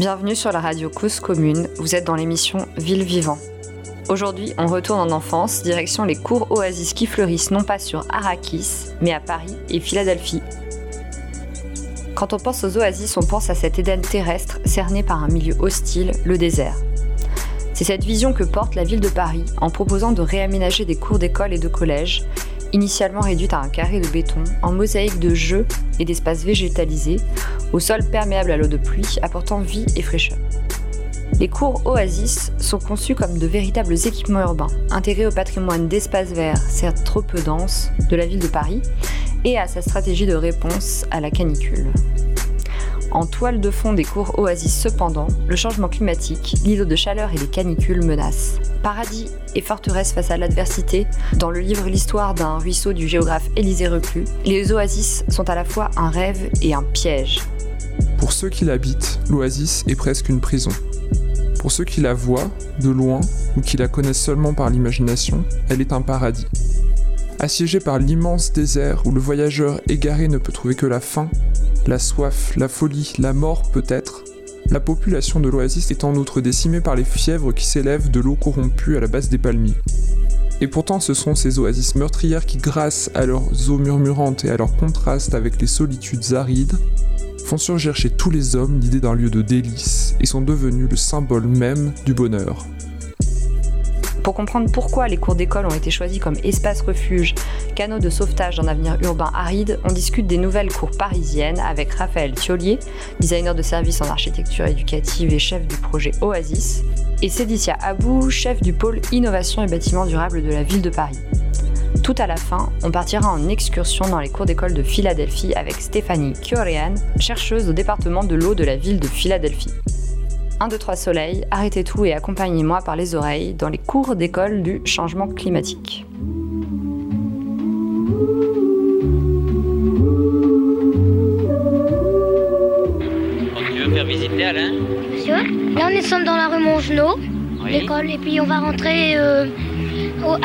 Bienvenue sur la radio Cause Commune, vous êtes dans l'émission Villes, Vivants. Aujourd'hui, on retourne en enfance, direction les cours Oasis qui fleurissent non pas sur Arrakis, mais à Paris et Philadelphie. Quand on pense aux oasis, on pense à cet Éden terrestre cerné par un milieu hostile, le désert. C'est cette vision que porte la ville de Paris en proposant de réaménager des cours d'école et de collège, initialement réduites à un carré de béton, en mosaïque de jeux et d'espaces végétalisés, au sol perméable à l'eau de pluie, apportant vie et fraîcheur. Les cours Oasis sont conçus comme de véritables équipements urbains, intégrés au patrimoine d'espaces verts, certes trop peu denses, de la ville de Paris, et à sa stratégie de réponse à la canicule. En toile de fond des cours Oasis cependant, le changement climatique, l'îlot de chaleur et les canicules menacent. Paradis et forteresse face à l'adversité, dans le livre L'histoire d'un ruisseau du géographe Élisée Reclus, les oasis sont à la fois un rêve et un piège. Pour ceux qui l'habitent, l'oasis est presque une prison. Pour ceux qui la voient de loin ou qui la connaissent seulement par l'imagination, elle est un paradis. Assiégée par l'immense désert où le voyageur égaré ne peut trouver que la faim, la soif, la folie, la mort peut-être, la population de l'oasis est en outre décimée par les fièvres qui s'élèvent de l'eau corrompue à la base des palmiers. Et pourtant ce sont ces oasis meurtrières qui, grâce à leurs eaux murmurantes et à leur contraste avec les solitudes arides, font surgir chez tous les hommes l'idée d'un lieu de délices et sont devenus le symbole même du bonheur. Pour comprendre pourquoi les cours d'école ont été choisis comme espace refuge, canaux de sauvetage d'un avenir urbain aride, on discute des nouvelles cours parisiennes avec Raphaëlle Thiollier, designer de services en architecture éducative et chef du projet Oasis, et Cédissia About, chef du pôle Innovation et Bâtiments Durables de la ville de Paris. Tout à la fin, on partira en excursion dans les cours d'école de Philadelphie avec Stéphanie Chiorean, chercheuse au département de l'eau de la ville de Philadelphie. 1, 2, 3 soleil, arrêtez tout et accompagnez-moi par les oreilles dans les cours d'école du changement climatique. Tu veux faire visiter Alain ? Monsieur ? Là on est dans la rue Mongenod, oui. L'école, et puis on va rentrer à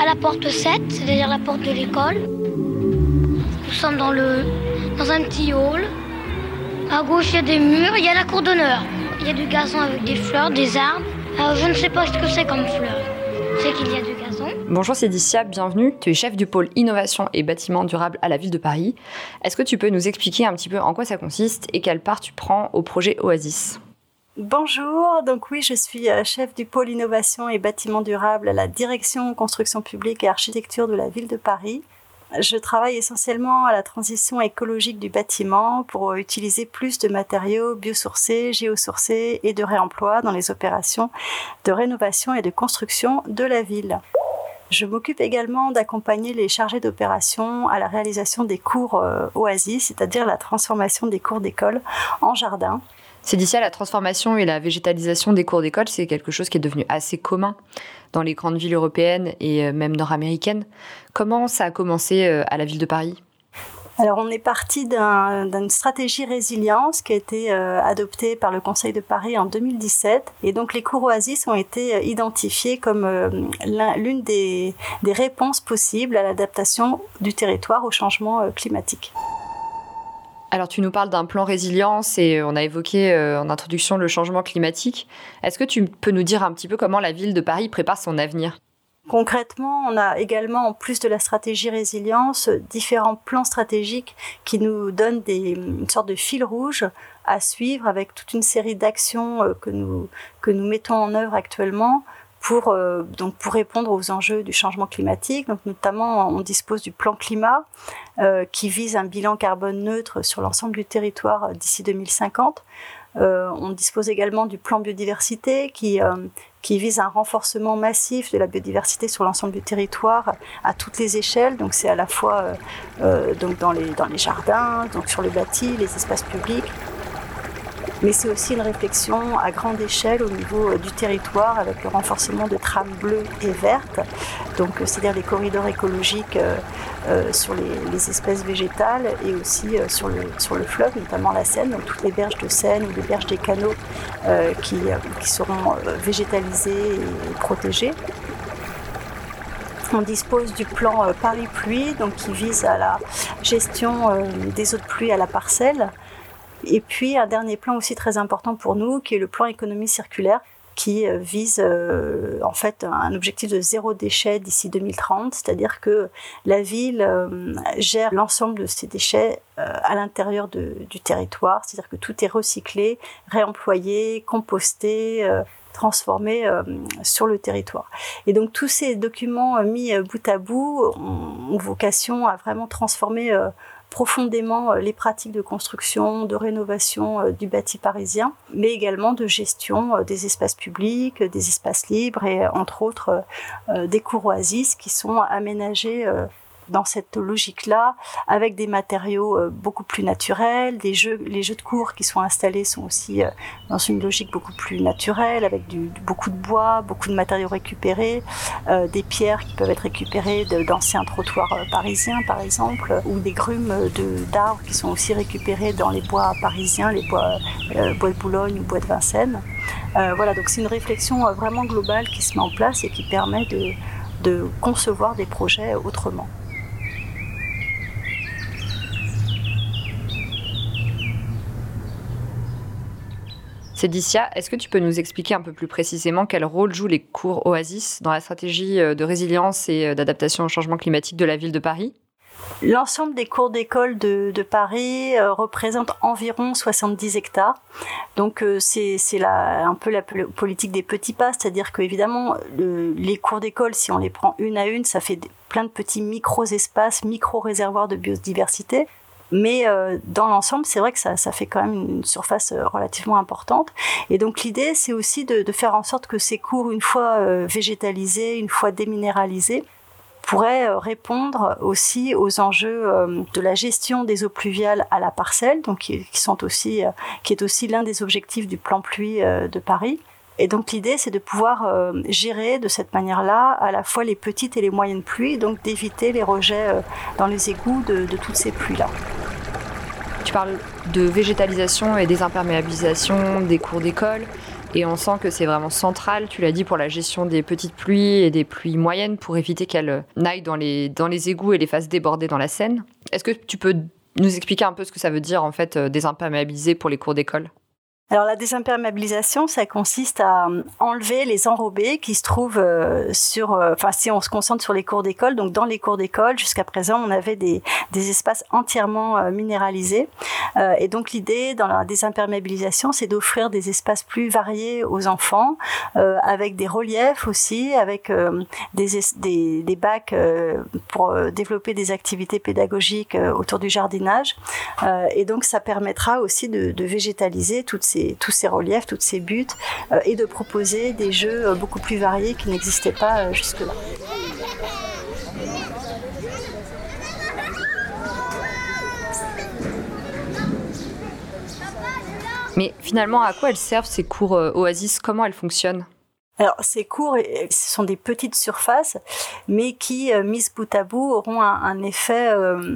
la porte 7, c'est-à-dire la porte de l'école. Nous sommes dans un petit hall. À gauche il y a des murs, il y a la cour d'honneur. Il y a du gazon avec des fleurs, des arbres. Je ne sais pas ce que c'est comme fleurs. Je sais qu'il y a du gazon. Bonjour Cédissia, bienvenue. Tu es chef du pôle Innovation et Bâtiments Durables à la ville de Paris. Est-ce que tu peux nous expliquer un petit peu en quoi ça consiste et quelle part tu prends au projet Oasis ? Bonjour, donc oui, je suis chef du pôle Innovation et Bâtiments Durables à la direction Construction Publique et Architecture de la ville de Paris. Je travaille essentiellement à la transition écologique du bâtiment pour utiliser plus de matériaux biosourcés, géosourcés et de réemploi dans les opérations de rénovation et de construction de la ville. Je m'occupe également d'accompagner les chargés d'opérations à la réalisation des cours oasis, c'est-à-dire la transformation des cours d'école en jardin. C'est d'ici à la transformation et la végétalisation des cours d'école, c'est quelque chose qui est devenu assez commun dans les grandes villes européennes et même nord-américaines. Comment ça a commencé à la ville de Paris ? Alors on est parti d'une stratégie résilience qui a été adoptée par le Conseil de Paris en 2017. Et donc les cours Oasis ont été identifiés comme l'une des réponses possibles à l'adaptation du territoire au changement climatique. Alors tu nous parles d'un plan résilience et on a évoqué en introduction le changement climatique. Est-ce que tu peux nous dire un petit peu comment la ville de Paris prépare son avenir ? Concrètement, on a également, en plus de la stratégie résilience, différents plans stratégiques qui nous donnent une sorte de fil rouge à suivre avec toute une série d'actions que nous mettons en œuvre actuellement pour répondre aux enjeux du changement climatique. Donc, notamment, on dispose du plan climat qui vise un bilan carbone neutre sur l'ensemble du territoire d'ici 2050. On dispose également du plan biodiversité qui vise un renforcement massif de la biodiversité sur l'ensemble du territoire à toutes les échelles. Donc c'est à la fois dans les jardins, donc sur le bâti, les espaces publics. Mais c'est aussi une réflexion à grande échelle au niveau du territoire avec le renforcement de trames bleues et vertes, donc c'est-à-dire les corridors écologiques sur les espèces végétales et aussi sur le fleuve, notamment la Seine, donc toutes les berges de Seine ou les berges des canaux qui seront végétalisées et protégées. On dispose du plan Paris Pluie, donc qui vise à la gestion des eaux de pluie à la parcelle. Et puis un dernier plan aussi très important pour nous, qui est le plan économie circulaire, qui vise en fait un objectif de zéro déchet d'ici 2030, c'est-à-dire que la ville gère l'ensemble de ses déchets à l'intérieur du territoire, c'est-à-dire que tout est recyclé, réemployé, composté, transformé sur le territoire. Et donc tous ces documents mis bout à bout ont vocation à vraiment transformer profondément les pratiques de construction, de rénovation du bâti parisien, mais également de gestion des espaces publics, des espaces libres et entre autres des cours Oasis qui sont aménagés dans cette logique-là, avec des matériaux beaucoup plus naturels, les jeux de cours qui sont installés sont aussi dans une logique beaucoup plus naturelle, avec beaucoup de bois, beaucoup de matériaux récupérés, des pierres qui peuvent être récupérées d'anciens trottoirs parisiens par exemple, ou des grumes d'arbres qui sont aussi récupérées dans les bois parisiens, les bois de Boulogne ou bois de Vincennes. Voilà, donc c'est une réflexion vraiment globale qui se met en place et qui permet de concevoir des projets autrement. Cédissia, est-ce que tu peux nous expliquer un peu plus précisément quel rôle jouent les cours Oasis dans la stratégie de résilience et d'adaptation au changement climatique de la ville de Paris ? L'ensemble des cours d'école de Paris représente environ 70 hectares. Donc c'est un peu la politique des petits pas, c'est-à-dire qu'évidemment les cours d'école, si on les prend une à une, ça fait plein de petits micro-espaces, micro-réservoirs de biodiversité. Mais dans l'ensemble, c'est vrai que ça fait quand même une surface relativement importante. Et donc l'idée, c'est aussi de faire en sorte que ces cours, une fois végétalisés, une fois déminéralisés, pourraient répondre aussi aux enjeux de la gestion des eaux pluviales à la parcelle, donc qui est aussi l'un des objectifs du plan pluie de Paris. Et donc l'idée, c'est de pouvoir gérer de cette manière-là à la fois les petites et les moyennes pluies, donc d'éviter les rejets dans les égouts de toutes ces pluies-là. Tu parles de végétalisation et désimperméabilisation des cours d'école, et on sent que c'est vraiment central, tu l'as dit, pour la gestion des petites pluies et des pluies moyennes, pour éviter qu'elles n'aillent dans les égouts et les fassent déborder dans la Seine. Est-ce que tu peux nous expliquer un peu ce que ça veut dire, en fait, désimperméabiliser pour les cours d'école ? Alors la désimperméabilisation, ça consiste à enlever les enrobés qui se trouvent si on se concentre sur les cours d'école, donc dans les cours d'école, jusqu'à présent, on avait des espaces entièrement minéralisés. Et donc l'idée dans la désimperméabilisation, c'est d'offrir des espaces plus variés aux enfants, avec des reliefs aussi, avec des bacs pour développer des activités pédagogiques autour du jardinage. Et donc ça permettra aussi de végétaliser tous ces reliefs, toutes ces buttes, et de proposer des jeux beaucoup plus variés qui n'existaient pas jusque-là. Mais finalement, à quoi elles servent ces cours Oasis ? Comment elles fonctionnent ? Alors, ces cours, ce sont des petites surfaces, mais qui, mises bout à bout, auront un effet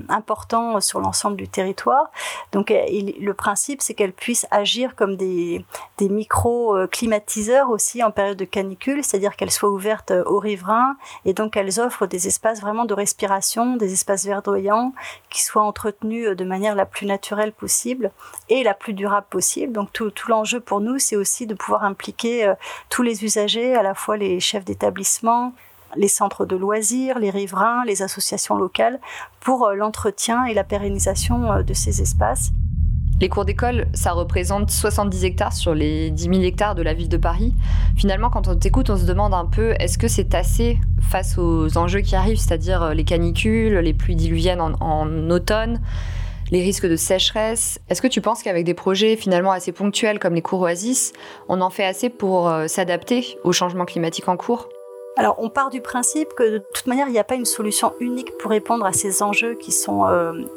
important sur l'ensemble du territoire. Donc, le principe, c'est qu'elles puissent agir comme des micro-climatiseurs aussi en période de canicule, c'est-à-dire qu'elles soient ouvertes aux riverains, et donc elles offrent des espaces vraiment de respiration, des espaces verdoyants, qui soient entretenus de manière la plus naturelle possible et la plus durable possible. Donc, tout l'enjeu pour nous, c'est aussi de pouvoir impliquer tous les usagers, à la fois les chefs d'établissement, les centres de loisirs, les riverains, les associations locales, pour l'entretien et la pérennisation de ces espaces. Les cours d'école, ça représente 70 hectares sur les 10 000 hectares de la ville de Paris. Finalement, quand on t'écoute, on se demande un peu, est-ce que c'est assez face aux enjeux qui arrivent, c'est-à-dire les canicules, les pluies diluviennes en automne, les risques de sécheresse. Est-ce que tu penses qu'avec des projets finalement assez ponctuels comme les cours Oasis, on en fait assez pour s'adapter au changement climatique en cours ? Alors, on part du principe que, de toute manière, il n'y a pas une solution unique pour répondre à ces enjeux qui sont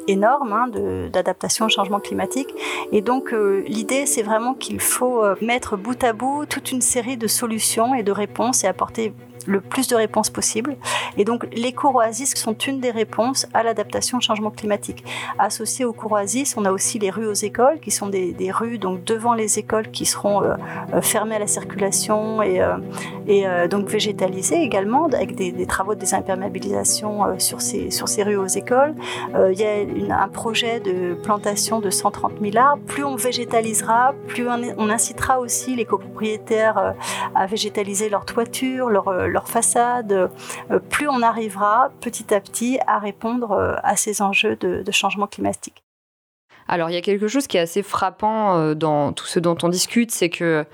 énormes, d'adaptation au changement climatique. Et donc, l'idée, c'est vraiment qu'il faut mettre bout à bout toute une série de solutions et de réponses et apporter le plus de réponses possible. Et donc, les cours Oasis sont une des réponses à l'adaptation au changement climatique. Associés aux cours Oasis, on a aussi les rues aux écoles, qui sont des rues donc, devant les écoles qui seront fermées à la circulation et donc végétalisées également, avec des travaux de désimperméabilisation sur ces rues aux écoles. Il y a un projet de plantation de 130 000 arbres. Plus on végétalisera, plus on incitera aussi les copropriétaires à végétaliser leur toiture, leur façade. Plus on arrivera petit à petit à répondre à ces enjeux de changement climatique. Alors, il y a quelque chose qui est assez frappant dans tout ce dont on discute, c'est que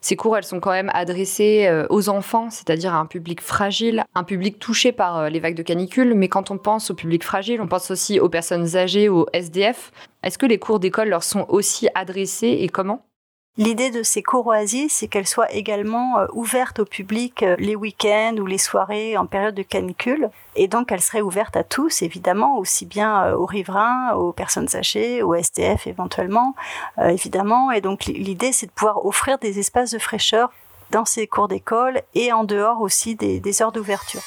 ces cours, elles sont quand même adressées aux enfants, c'est-à-dire à un public fragile, un public touché par les vagues de canicule. Mais quand on pense au public fragile, on pense aussi aux personnes âgées, aux SDF. Est-ce que les cours d'école leur sont aussi adressés et comment ? L'idée de ces cours Oasis, c'est qu'elles soient également ouvertes au public les week-ends ou les soirées en période de canicule. Et donc, elles seraient ouvertes à tous, évidemment, aussi bien aux riverains, aux personnes âgées, aux SDF éventuellement, évidemment. Et donc, l'idée, c'est de pouvoir offrir des espaces de fraîcheur dans ces cours d'école et en dehors aussi des heures d'ouverture.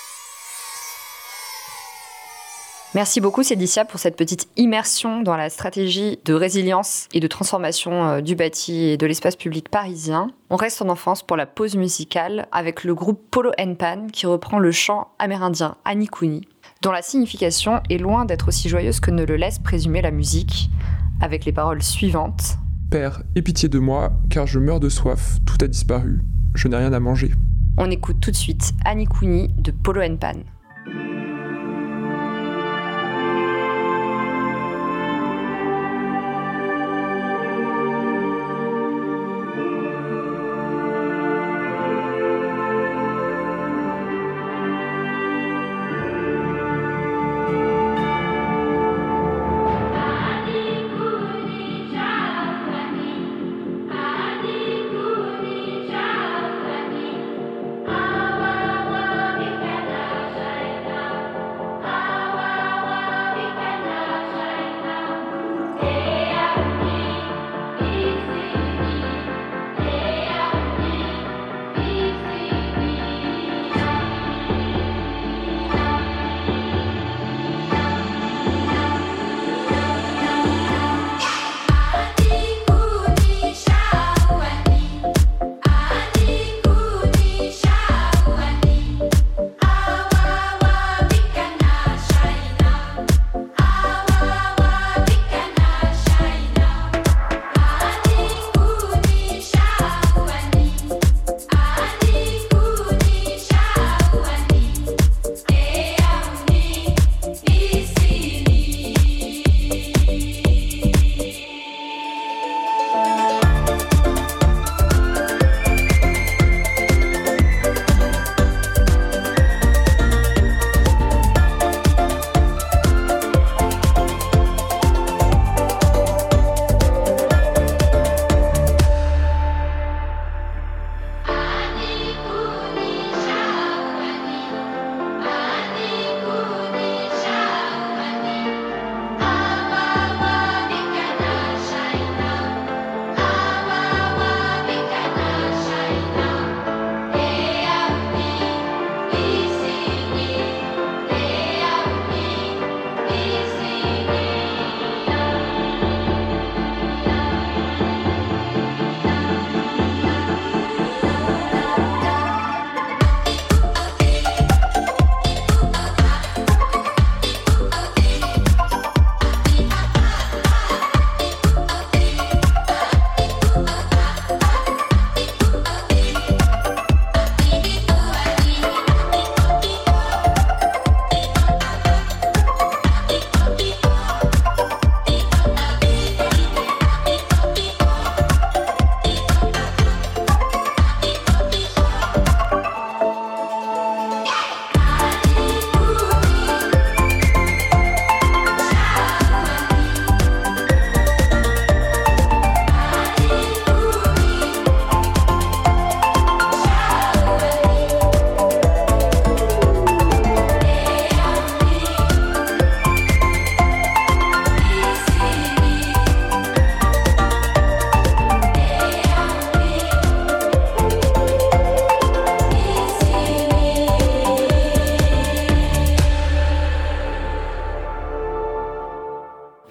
Merci beaucoup Cédissia pour cette petite immersion dans la stratégie de résilience et de transformation du bâti et de l'espace public parisien. On reste en enfance pour la pause musicale avec le groupe Polo & Pan qui reprend le chant amérindien Anikuni, dont la signification est loin d'être aussi joyeuse que ne le laisse présumer la musique, avec les paroles suivantes. « Père, aie pitié de moi, car je meurs de soif, tout a disparu, je n'ai rien à manger. » On écoute tout de suite Anikuni de Polo & Pan.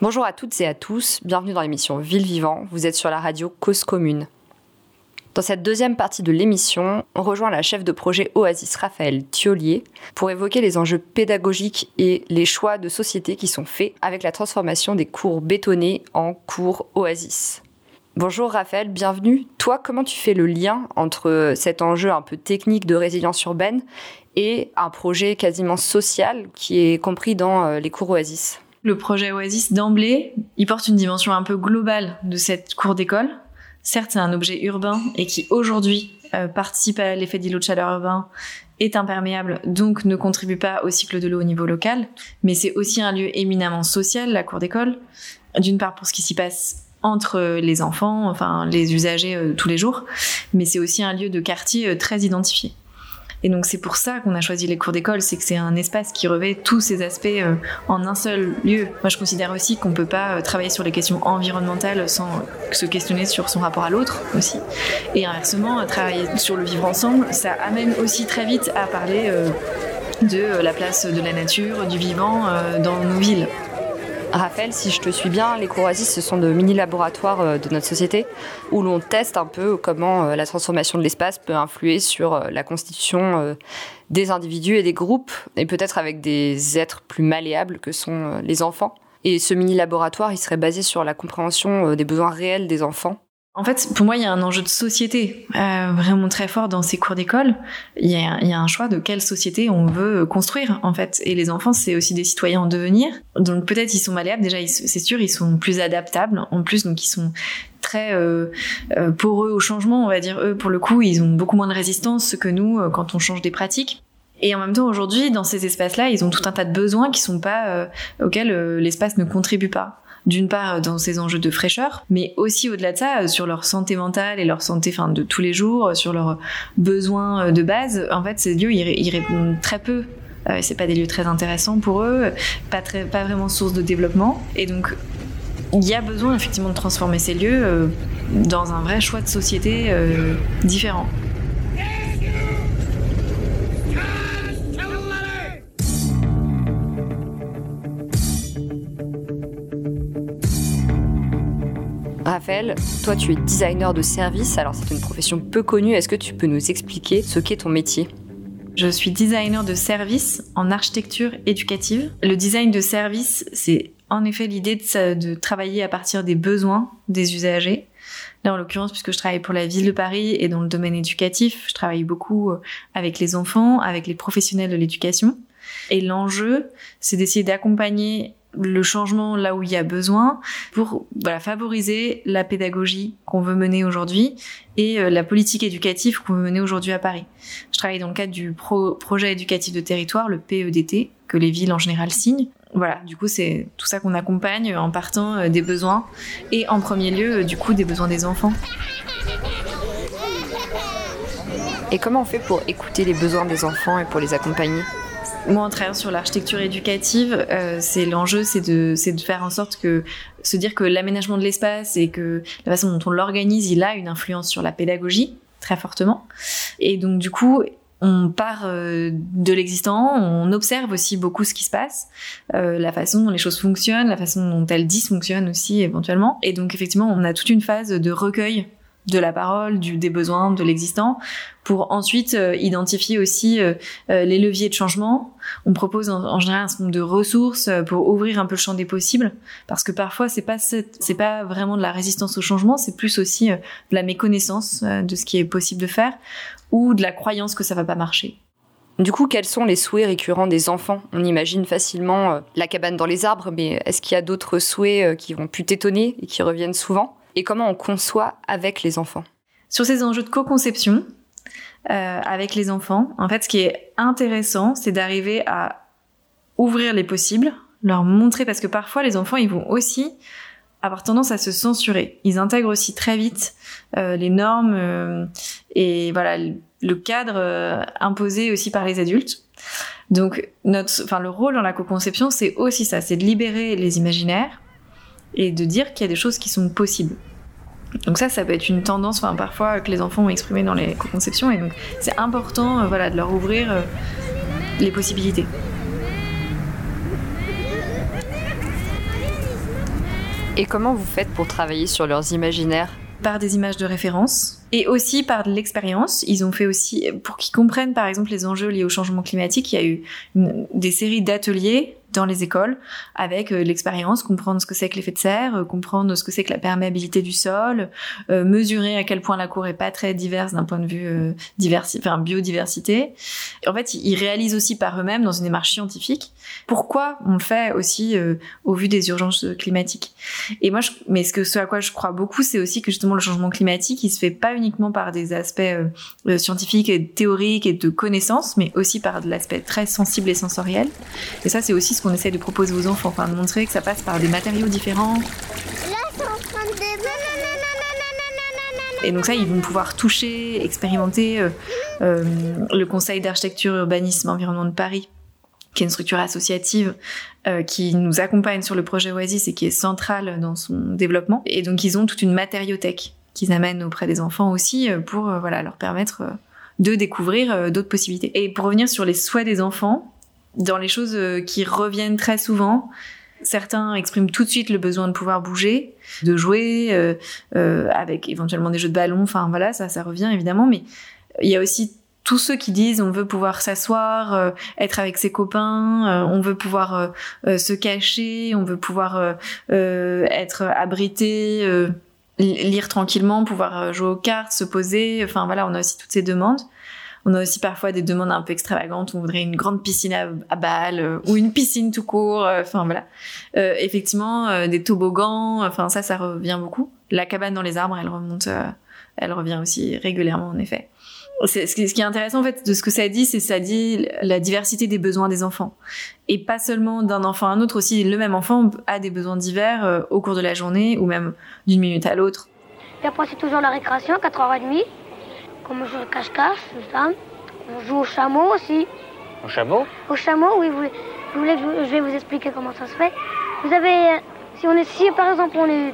Bonjour à toutes et à tous, bienvenue dans l'émission Villes, Vivants, vous êtes sur la radio Cause Commune. Dans cette deuxième partie de l'émission, on rejoint la chef de projet Oasis Raphaëlle Thiollier pour évoquer les enjeux pédagogiques et les choix de société qui sont faits avec la transformation des cours bétonnés en cours Oasis. Bonjour Raphaëlle, bienvenue. Toi, comment tu fais le lien entre cet enjeu un peu technique de résilience urbaine et un projet quasiment social qui est compris dans les cours Oasis ? Le projet Oasis, d'emblée, il porte une dimension un peu globale de cette cour d'école. Certes, c'est un objet urbain et qui, aujourd'hui, participe à l'effet d'îlot de chaleur urbain, est imperméable, donc ne contribue pas au cycle de l'eau au niveau local. Mais c'est aussi un lieu éminemment social, la cour d'école. D'une part, pour ce qui s'y passe entre les enfants, enfin les usagers tous les jours, mais c'est aussi un lieu de quartier très identifié. Et donc, c'est pour ça qu'on a choisi les cours d'école, c'est que c'est un espace qui revêt tous ces aspects en un seul lieu. Moi, je considère aussi qu'on ne peut pas travailler sur les questions environnementales sans se questionner sur son rapport à l'autre aussi. Et inversement, travailler sur le vivre ensemble, ça amène aussi très vite à parler de la place de la nature, du vivant dans nos villes. Raphaëlle, si je te suis bien, les cours Oasis, ce sont de mini-laboratoires de notre société où l'on teste un peu comment la transformation de l'espace peut influer sur la constitution des individus et des groupes, et peut-être avec des êtres plus malléables que sont les enfants. Et ce mini-laboratoire, il serait basé sur la compréhension des besoins réels des enfants. En fait, pour moi, il y a un enjeu de société vraiment très fort dans ces cours d'école. Il y a un choix de quelle société on veut construire, en fait. Et les enfants, c'est aussi des citoyens en devenir. Donc peut-être ils sont malléables. Déjà, c'est sûr, ils sont plus adaptables. En plus, donc ils sont très poreux au changement, on va dire. Eux, pour le coup, ils ont beaucoup moins de résistance que nous quand on change des pratiques. Et en même temps, aujourd'hui, dans ces espaces-là, ils ont tout un tas de besoins qui sont pas auxquels l'espace ne contribue pas. D'une part dans ces enjeux de fraîcheur, mais aussi au-delà de ça, sur leur santé mentale et leur santé de tous les jours, sur leurs besoins de base. En fait, ces lieux, ils répondent très peu. C'est pas des lieux très intéressants pour eux, pas vraiment source de développement. Et donc, il y a besoin effectivement de transformer ces lieux dans un vrai choix de société différent. Raphaëlle, toi tu es designer de service, alors c'est une profession peu connue, est-ce que tu peux nous expliquer ce qu'est ton métier ? Je suis designer de service en architecture éducative. Le design de service, c'est en effet l'idée de travailler à partir des besoins des usagers. Là, en l'occurrence, puisque je travaille pour la ville de Paris et dans le domaine éducatif, je travaille beaucoup avec les enfants, avec les professionnels de l'éducation. Et l'enjeu, c'est d'essayer d'accompagner le changement là où il y a besoin pour favoriser la pédagogie qu'on veut mener aujourd'hui et la politique éducative qu'on veut mener aujourd'hui à Paris. Je travaille dans le cadre du projet éducatif de territoire, le PEDT, que les villes en général signent. Voilà, du coup, c'est tout ça qu'on accompagne en partant des besoins et en premier lieu, du coup, des besoins des enfants. Et comment on fait pour écouter les besoins des enfants et pour les accompagner ? Moi, en travaillant sur l'architecture éducative, l'enjeu, c'est de faire en sorte que se dire que l'aménagement de l'espace et que la façon dont on l'organise, il a une influence sur la pédagogie, très fortement. Et donc, du coup, on part de l'existant, on observe aussi beaucoup ce qui se passe, la façon dont les choses fonctionnent, la façon dont elles dysfonctionnent aussi, éventuellement. Et donc, effectivement, on a toute une phase de recueil de la parole, des besoins, de l'existant, pour ensuite identifier aussi les leviers de changement. On propose en général un certain nombre de ressources pour ouvrir un peu le champ des possibles, parce que parfois c'est pas vraiment de la résistance au changement, c'est plus aussi de la méconnaissance de ce qui est possible de faire, ou de la croyance que ça va pas marcher. Du coup, quels sont les souhaits récurrents des enfants ? On imagine facilement la cabane dans les arbres, mais est-ce qu'il y a d'autres souhaits qui vont plus t'étonner et qui reviennent souvent ? Et comment on conçoit avec les enfants ? Sur ces enjeux de co-conception avec les enfants, en fait, ce qui est intéressant, c'est d'arriver à ouvrir les possibles, leur montrer, parce que parfois, les enfants, ils vont aussi avoir tendance à se censurer. Ils intègrent aussi très vite les normes et le cadre imposé aussi par les adultes. Donc, le rôle dans la co-conception, c'est aussi ça, c'est de libérer les imaginaires, et de dire qu'il y a des choses qui sont possibles. Donc ça peut être une tendance parfois que les enfants ont exprimée dans les co-conceptions, et donc c'est important de leur ouvrir les possibilités. Et comment vous faites pour travailler sur leurs imaginaires? Par des images de référence et aussi par de l'expérience. Ils ont fait aussi, pour qu'ils comprennent par exemple les enjeux liés au changement climatique, il y a eu des séries d'ateliers dans les écoles avec l'expérience, comprendre ce que c'est que l'effet de serre, comprendre ce que c'est que la perméabilité du sol, mesurer à quel point la cour est pas très diverse d'un point de vue biodiversité. Et en fait, ils réalisent aussi par eux-mêmes dans une démarche scientifique pourquoi on le fait aussi au vu des urgences climatiques. Et moi, ce à quoi je crois beaucoup, c'est aussi que justement le changement climatique, il se fait pas uniquement par des aspects scientifiques et théoriques et de connaissances, mais aussi par de l'aspect très sensible et sensoriel. Et ça, c'est aussi ce qu'on essaie de proposer aux enfants, enfin de montrer que ça passe par des matériaux différents. Là, c'est en train de développer. Et donc ça, ils vont pouvoir toucher, expérimenter le Conseil d'architecture, urbanisme, environnement de Paris, qui est une structure associative qui nous accompagne sur le projet Oasis et qui est centrale dans son développement. Et donc, ils ont toute une matériothèque qu'ils amènent auprès des enfants aussi pour leur permettre de découvrir d'autres possibilités. Et pour revenir sur les souhaits des enfants, dans les choses qui reviennent très souvent, certains expriment tout de suite le besoin de pouvoir bouger, de jouer avec éventuellement des jeux de ballon. Enfin voilà, ça revient évidemment. Mais il y a aussi tous ceux qui disent on veut pouvoir s'asseoir, être avec ses copains, on veut pouvoir se cacher, on veut pouvoir être abrité, lire tranquillement, pouvoir jouer aux cartes, se poser. Enfin voilà, on a aussi toutes ces demandes. On a aussi parfois des demandes un peu extravagantes. On voudrait une grande piscine à balles ou une piscine tout court. Enfin voilà. Effectivement, des toboggans. Enfin ça revient beaucoup. La cabane dans les arbres, elle revient aussi régulièrement en effet. Ce qui est intéressant en fait de ce que ça dit, c'est ça dit la diversité des besoins des enfants. Et pas seulement d'un enfant à un autre, aussi le même enfant a des besoins divers au cours de la journée ou même d'une minute à l'autre. Et après c'est toujours la récréation, 4h30. On joue au cache-cache, c'est ça. On joue au chameau aussi. Au chameau ? Au chameau, oui. Vous voulez que je vais vous expliquer comment ça se fait. Vous avez... Si par exemple on est...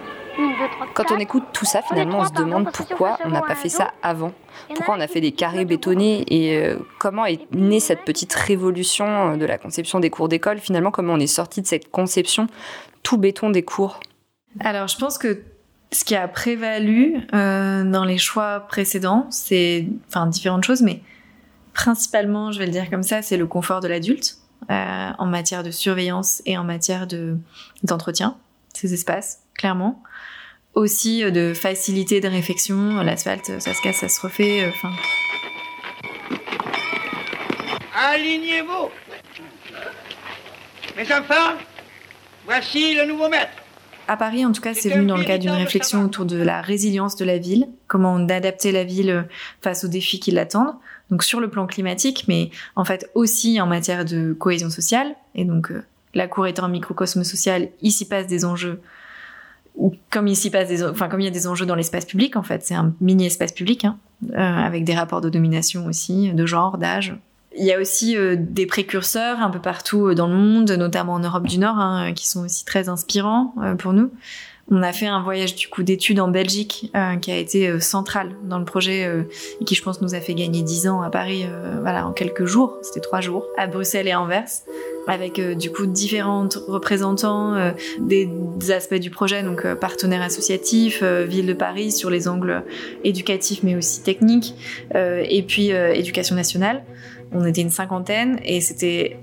Quand on écoute tout ça, finalement, on se demande pourquoi on n'a pas fait ça avant. Pourquoi on a fait des carrés bétonnés et comment est née cette petite révolution de la conception des cours d'école. Finalement, comment on est sorti de cette conception tout béton des cours. Alors, je pense que ce qui a prévalu dans les choix précédents, c'est différentes choses, mais principalement, je vais le dire comme ça, c'est le confort de l'adulte en matière de surveillance et en matière d'entretien, ces espaces, clairement. Aussi de facilité de réfection, l'asphalte, ça se casse, ça se refait, enfin... Alignez-vous. Mes enfants, voici le nouveau maître. À Paris, en tout cas, c'est venu dans le cadre d'une réflexion autour de la résilience de la ville, comment on adaptait la ville face aux défis qui l'attendent, donc sur le plan climatique, mais en fait aussi en matière de cohésion sociale, et donc la cour étant un microcosme social, ici passent des enjeux comme il y a des enjeux dans l'espace public, en fait, c'est un mini-espace public, avec des rapports de domination aussi, de genre, d'âge. Il y a aussi des précurseurs un peu partout dans le monde, notamment en Europe du Nord, qui sont aussi très inspirants pour nous. On a fait un voyage du coup d'études en Belgique qui a été central dans le projet et qui, je pense, nous a fait gagner 10 ans à Paris en quelques jours, c'était 3 jours, à Bruxelles et Anvers, avec du coup différents représentants des aspects du projet, donc partenaires associatifs, Ville de Paris sur les angles éducatifs mais aussi techniques, et puis éducation nationale. On était une 50aine et c'était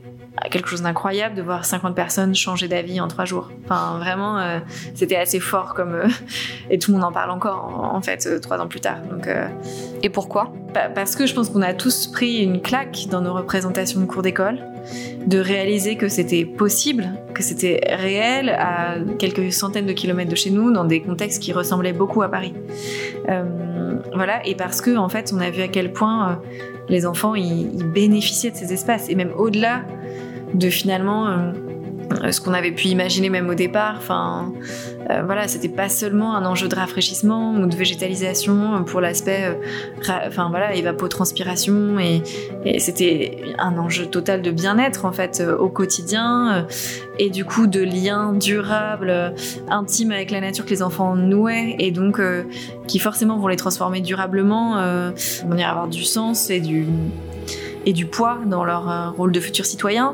quelque chose d'incroyable de voir 50 personnes changer d'avis en 3 jours. Enfin, vraiment, c'était assez fort comme... et tout le monde en parle encore, en fait, 3 ans plus tard. Donc, Et pourquoi ? Parce que je pense qu'on a tous pris une claque dans nos représentations de cours d'école, de réaliser que c'était possible, que c'était réel à quelques centaines de kilomètres de chez nous, dans des contextes qui ressemblaient beaucoup à Paris. Et parce que, en fait, on a vu à quel point les enfants, ils bénéficiaient de ces espaces, et même au-delà de finalement ce qu'on avait pu imaginer même au départ. Enfin, c'était pas seulement un enjeu de rafraîchissement ou de végétalisation pour l'aspect évapotranspiration, et c'était un enjeu total de bien-être en fait au quotidien, et du coup de liens durables, intimes avec la nature que les enfants nouaient, et donc qui forcément vont les transformer durablement, vont y avoir du sens et du poids dans leur rôle de futurs citoyens.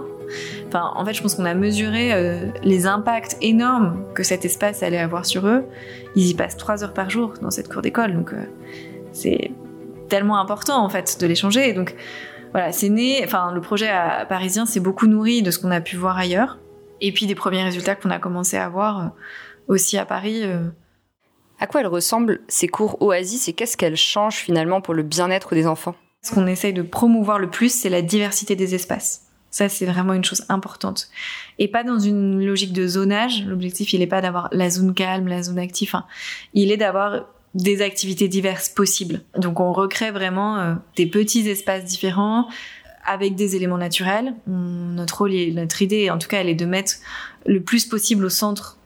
Enfin, en fait, je pense qu'on a mesuré les impacts énormes que cet espace allait avoir sur eux. Ils y passent 3 heures par jour dans cette cour d'école, donc c'est tellement important en fait de les changer. Et donc voilà, c'est né. Enfin, le projet parisien s'est beaucoup nourri de ce qu'on a pu voir ailleurs, et puis des premiers résultats qu'on a commencé à voir aussi à Paris. À quoi elles ressemblent ces cours Oasis et qu'est-ce qu'elles changent finalement pour le bien-être des enfants ? Ce qu'on essaye de promouvoir le plus, c'est la diversité des espaces. Ça, c'est vraiment une chose importante. Et pas dans une logique de zonage. L'objectif, il n'est pas d'avoir la zone calme, la zone active. Hein. Il est d'avoir des activités diverses possibles. Donc, on recrée vraiment des petits espaces différents avec des éléments naturels. Notre rôle, notre idée, en tout cas, elle est de mettre le plus possible au centre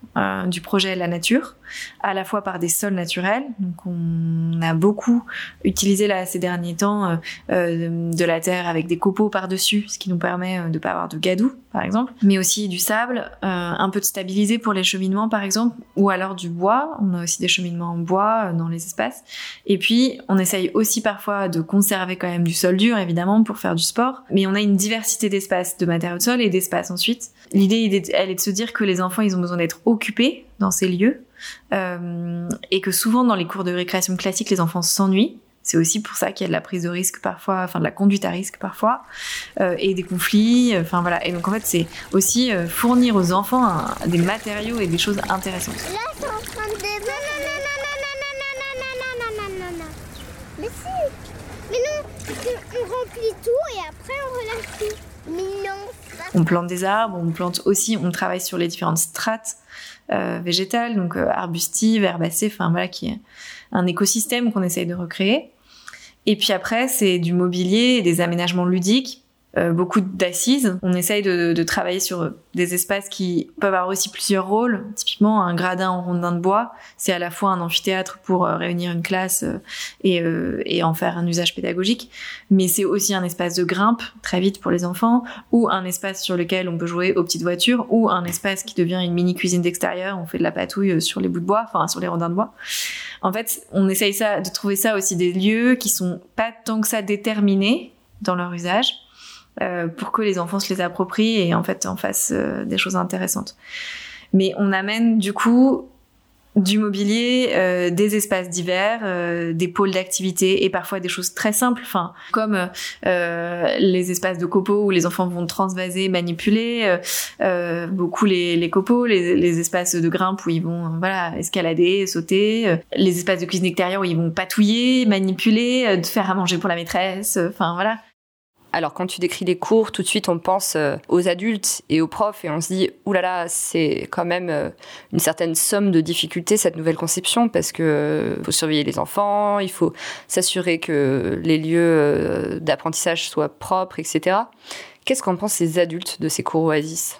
du projet la nature, à la fois par des sols naturels. Donc, on a beaucoup utilisé là ces derniers temps de la terre avec des copeaux par-dessus, ce qui nous permet de ne pas avoir de gadou, par exemple, mais aussi du sable, un peu de stabilisé pour les cheminements, par exemple, ou alors du bois. On a aussi des cheminements en bois dans les espaces. Et puis, on essaye aussi parfois de conserver quand même du sol dur, évidemment, pour faire du sport. Mais on a une diversité d'espaces, de matériaux de sol et d'espaces ensuite. L'idée, elle est de se dire que les enfants, ils ont besoin d'être occupés dans ces lieux et que souvent, dans les cours de récréation classique, les enfants s'ennuient. C'est aussi pour ça qu'il y a de la prise de risque parfois, enfin de la conduite à risque parfois, et des conflits, enfin voilà. Et donc, en fait, c'est aussi fournir aux enfants des matériaux et des choses intéressantes. Là, t'es en train de débattre. Mais si, mais non, on remplit tout et après, on relâche tout. Mais non. On plante des arbres, on plante aussi, on travaille sur les différentes strates végétales, donc arbustives, herbacées, enfin voilà, qui est un écosystème qu'on essaye de recréer. Et puis après, c'est du mobilier, des aménagements ludiques, beaucoup d'assises. On essaye de travailler sur des espaces qui peuvent avoir aussi plusieurs rôles. Typiquement, un gradin en rondin de bois, c'est à la fois un amphithéâtre pour réunir une classe et en faire un usage pédagogique, mais c'est aussi un espace de grimpe, très vite pour les enfants, ou un espace sur lequel on peut jouer aux petites voitures, ou un espace qui devient une mini-cuisine d'extérieur, on fait de la patouille sur les bouts de bois, enfin sur les rondins de bois. En fait, on essaye ça, de trouver ça aussi des lieux qui sont pas tant que ça déterminés dans leur usage, pour que les enfants se les approprient et en fait en fassent des choses intéressantes. Mais on amène du coup du mobilier, des espaces divers, des pôles d'activité et parfois des choses très simples, enfin comme les espaces de copeaux où les enfants vont transvaser, manipuler, beaucoup les copeaux, les espaces de grimpe où ils vont voilà escalader, sauter, les espaces de cuisine extérieure où ils vont patouiller, manipuler, faire à manger pour la maîtresse, enfin voilà. Alors, quand tu décris les cours, tout de suite, on pense aux adultes et aux profs et on se dit « Ouh là là, c'est quand même une certaine somme de difficultés, cette nouvelle conception, parce qu'il faut surveiller les enfants, il faut s'assurer que les lieux d'apprentissage soient propres, etc. » Qu'est-ce qu'en pensent les adultes de ces cours Oasis ?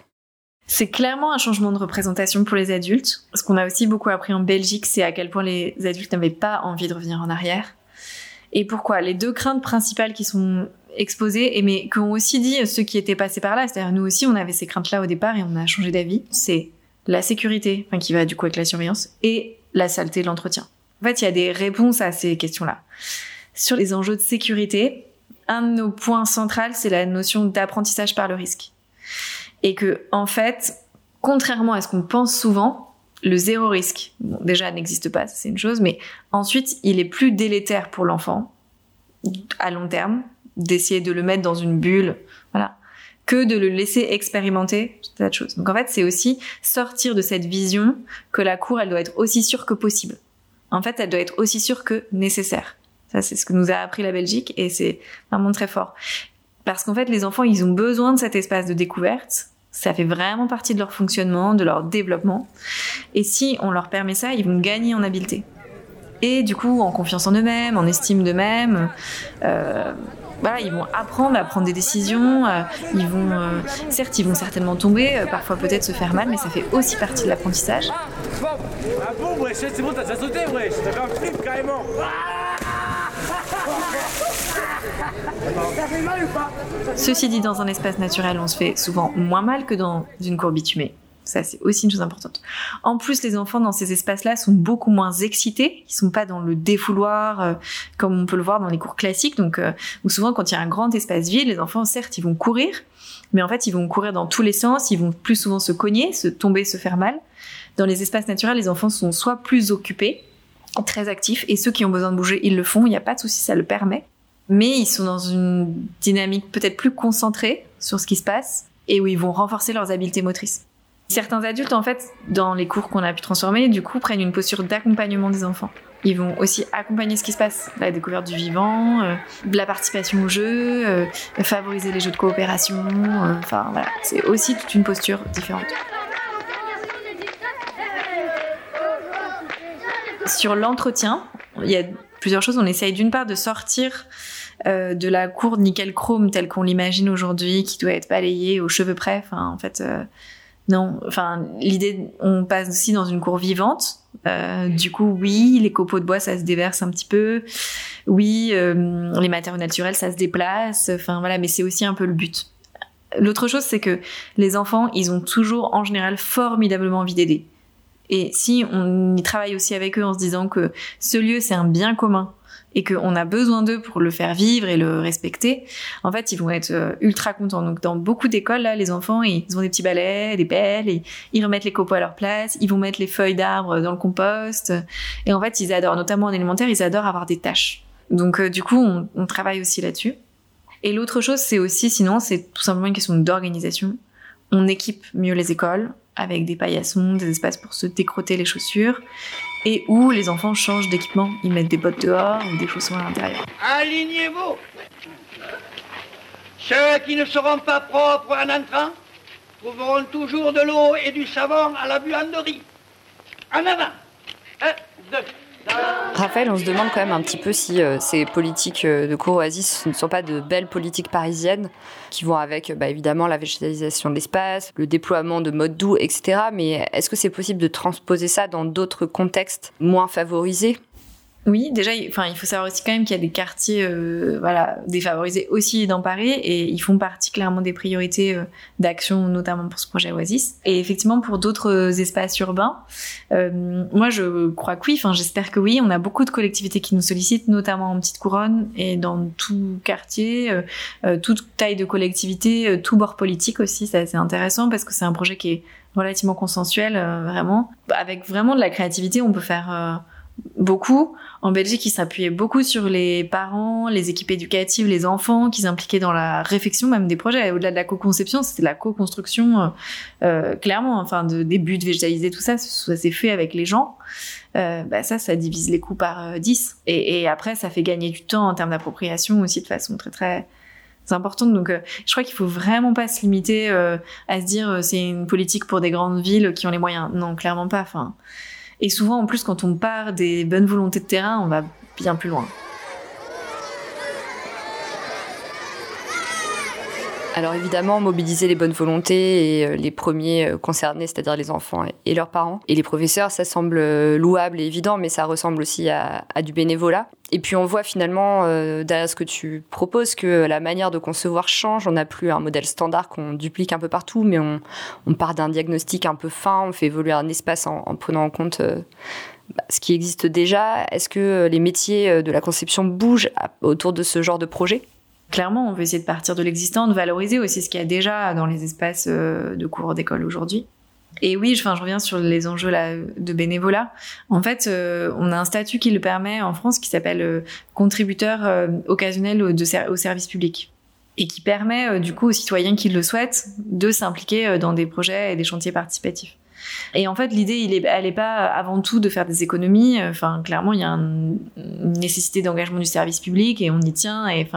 C'est clairement un changement de représentation pour les adultes. Ce qu'on a aussi beaucoup appris en Belgique, c'est à quel point les adultes n'avaient pas envie de revenir en arrière. Et pourquoi ? Les deux craintes principales qui sont exposés, et mais qu'ont aussi dit ceux qui étaient passés par là, c'est-à-dire nous aussi on avait ces craintes-là au départ et on a changé d'avis, c'est la sécurité, enfin qui va du coup avec la surveillance, et la saleté de l'entretien. En fait, il y a des réponses à ces questions-là. Sur les enjeux de sécurité, un de nos points centraux, c'est la notion d'apprentissage par le risque. Et que, en fait, contrairement à ce qu'on pense souvent, le zéro risque, bon, déjà n'existe pas, c'est une chose, mais ensuite, il est plus délétère pour l'enfant, à long terme, d'essayer de le mettre dans une bulle, voilà, que de le laisser expérimenter tout un tas de choses. Donc en fait, c'est aussi sortir de cette vision que la cour, elle doit être aussi sûre que possible. En fait, elle doit être aussi sûre que nécessaire. Ça, c'est ce que nous a appris la Belgique et c'est vraiment très fort. Parce qu'en fait, les enfants, ils ont besoin de cet espace de découverte. Ça fait vraiment partie de leur fonctionnement, de leur développement. Et si on leur permet ça, ils vont gagner en habileté. Et du coup, en confiance en eux-mêmes, en estime d'eux-mêmes, voilà, ils vont apprendre à prendre des décisions, ils vont, certes, ils vont certainement tomber, parfois peut-être se faire mal, mais ça fait aussi partie de l'apprentissage. Ah bon, bref, c'est bon, t'as sauté, bref, t'as fait un flip carrément. Ça fait mal ou pas ? Ceci dit, dans un espace naturel, on se fait souvent moins mal que dans une cour bitumée. Ça, c'est aussi une chose importante. En plus, les enfants dans ces espaces-là sont beaucoup moins excités. Ils sont pas dans le défouloir, comme on peut le voir dans les cours classiques. Donc, où souvent, quand il y a un grand espace vide, les enfants, certes, ils vont courir, mais en fait ils vont courir dans tous les sens, ils vont plus souvent se cogner, se tomber, se faire mal. Dans les espaces naturels, les enfants sont soit plus occupés, très actifs, et ceux qui ont besoin de bouger, ils le font, il n'y a pas de souci, ça le permet. Mais ils sont dans une dynamique peut-être plus concentrée sur ce qui se passe et où ils vont renforcer leurs habiletés motrices. Certains adultes, en fait, dans les cours qu'on a pu transformer, du coup, prennent une posture d'accompagnement des enfants. Ils vont aussi accompagner ce qui se passe, la découverte du vivant, de la participation au jeu, favoriser les jeux de coopération. Enfin, voilà, c'est aussi toute une posture différente. Sur l'entretien, il y a plusieurs choses. On essaye d'une part de sortir de la cour de nickel-chrome telle qu'on l'imagine aujourd'hui, qui doit être balayée aux cheveux près. Enfin, en fait, non. Enfin, l'idée, on passe aussi dans une cour vivante. Du coup, oui, les copeaux de bois, ça se déverse un petit peu. Oui, les matériaux naturels, ça se déplace. Enfin, voilà, mais c'est aussi un peu le but. L'autre chose, c'est que les enfants, ils ont toujours, en général, formidablement envie d'aider. Et si on y travaille aussi avec eux en se disant que ce lieu, c'est un bien commun et qu'on a besoin d'eux pour le faire vivre et le respecter, en fait, ils vont être ultra contents. Donc, dans beaucoup d'écoles, là, les enfants, ils ont des petits balais, des pelles, et ils remettent les copeaux à leur place, ils vont mettre les feuilles d'arbres dans le compost. Et en fait, ils adorent, notamment en élémentaire, ils adorent avoir des tâches. Donc, du coup, on travaille aussi là-dessus. Et l'autre chose, c'est aussi, sinon, c'est tout simplement une question d'organisation. On équipe mieux les écoles, avec des paillassons, des espaces pour se décrotter les chaussures, et où les enfants changent d'équipement. Ils mettent des bottes dehors ou des chaussons à l'intérieur. Alignez-vous. Ceux qui ne seront pas propres en entrant trouveront toujours de l'eau et du savon à la buanderie. En avant. 1, 2... Raphaëlle, on se demande quand même un petit peu si ces politiques de cours Oasis ne sont pas de belles politiques parisiennes qui vont avec, évidemment, la végétalisation de l'espace, le déploiement de modes doux, etc. Mais est-ce que c'est possible de transposer ça dans d'autres contextes moins favorisés ? Oui, déjà, il faut savoir aussi quand même qu'il y a des quartiers défavorisés aussi dans Paris, et ils font partie clairement des priorités d'action, notamment pour ce projet Oasis. Et effectivement, pour d'autres espaces urbains, moi je crois que oui, j'espère que oui. On a beaucoup de collectivités qui nous sollicitent, notamment en Petite Couronne et dans tout quartier, toute taille de collectivité, tout bord politique aussi. Ça, c'est intéressant parce que c'est un projet qui est relativement consensuel, vraiment. Avec vraiment de la créativité, on peut faire... beaucoup. En Belgique, ils s'appuyaient beaucoup sur les parents, les équipes éducatives, les enfants qui s'impliquaient dans la réflexion même des projets. Au-delà de la co-conception, c'était la co-construction, clairement, des buts de végétaliser, tout ça, ça s'est fait avec les gens. Ça divise les coûts par 10. Et après, ça fait gagner du temps en termes d'appropriation aussi de façon très, très importante. Donc, je crois qu'il faut vraiment pas se limiter à se dire c'est une politique pour des grandes villes qui ont les moyens. Non, clairement pas. Et souvent, en plus, quand on part des bonnes volontés de terrain, on va bien plus loin. Alors évidemment, mobiliser les bonnes volontés et les premiers concernés, c'est-à-dire les enfants et leurs parents, et les professeurs, ça semble louable et évident, mais ça ressemble aussi à du bénévolat. Et puis on voit finalement, derrière ce que tu proposes, que la manière de concevoir change. On n'a plus un modèle standard qu'on duplique un peu partout, mais on part d'un diagnostic un peu fin, on fait évoluer un espace en prenant en compte ce qui existe déjà. Est-ce que les métiers de la conception bougent autour de ce genre de projet ? Clairement, on veut essayer de partir de l'existant, de valoriser aussi ce qu'il y a déjà dans les espaces de cours d'école aujourd'hui. Et oui, je reviens sur les enjeux là, de bénévolat. En fait, on a un statut qui le permet en France qui s'appelle contributeur occasionnel au service public. Et qui permet du coup aux citoyens qui le souhaitent de s'impliquer dans des projets et des chantiers participatifs. Et en fait, l'idée, elle n'est pas avant tout de faire des économies. Clairement, il y a une nécessité d'engagement du service public et on y tient. Et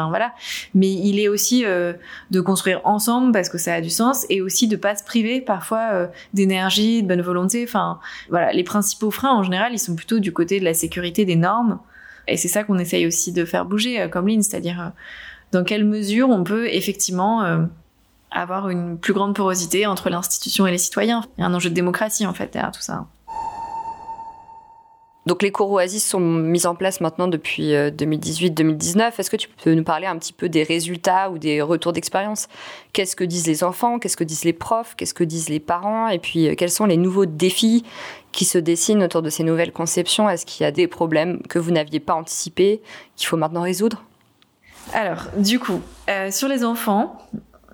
mais il est aussi de construire ensemble parce que ça a du sens et aussi de pas se priver parfois d'énergie, de bonne volonté. Les principaux freins en général, ils sont plutôt du côté de la sécurité des normes. Et c'est ça qu'on essaye aussi de faire bouger comme ligne, c'est-à-dire dans quelle mesure on peut effectivement avoir une plus grande porosité entre l'institution et les citoyens. Il y a un enjeu de démocratie, en fait, derrière tout ça. Donc les cours Oasis sont mis en place maintenant depuis 2018-2019. Est-ce que tu peux nous parler un petit peu des résultats ou des retours d'expérience ? Qu'est-ce que disent les enfants ? Qu'est-ce que disent les profs ? Qu'est-ce que disent les parents ? Et puis, quels sont les nouveaux défis qui se dessinent autour de ces nouvelles conceptions ? Est-ce qu'il y a des problèmes que vous n'aviez pas anticipés, qu'il faut maintenant résoudre ? Alors, du coup, sur les enfants...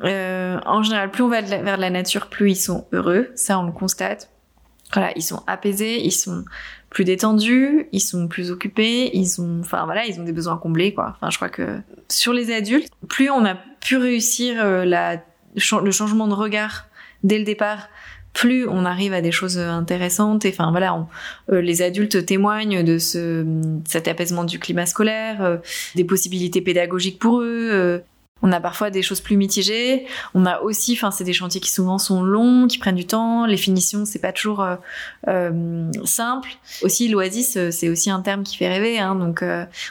En général, plus on va vers la nature, plus ils sont heureux. Ça, on le constate. Voilà, ils sont apaisés, ils sont plus détendus, ils sont plus occupés, ils ont des besoins comblés, quoi. Enfin, je crois que sur les adultes, plus on a pu réussir le changement de regard dès le départ, plus on arrive à des choses intéressantes. Et les adultes témoignent de cet apaisement du climat scolaire, des possibilités pédagogiques pour eux. On a parfois des choses plus mitigées. On a aussi, c'est des chantiers qui souvent sont longs, qui prennent du temps. Les finitions, c'est pas toujours simple. Aussi, l'oasis, c'est aussi un terme qui fait rêver. Hein, donc,